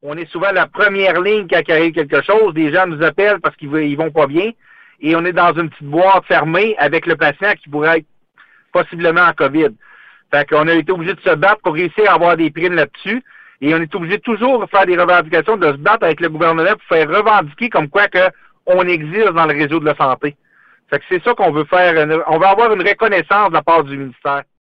On est souvent la première ligne quand il arrive quelque chose. Les gens nous appellent parce qu'ils vont pas bien. Et on est dans une petite boîte fermée avec le patient qui pourrait être possiblement en COVID. Fait qu'on a été obligé de se battre pour réussir à avoir des primes là-dessus. Et on est obligé toujours de faire des revendications, de se battre avec le gouvernement pour faire revendiquer comme quoi qu'on existe dans le réseau de la santé. Fait que c'est ça qu'on veut faire. On veut avoir une reconnaissance de la part du ministère.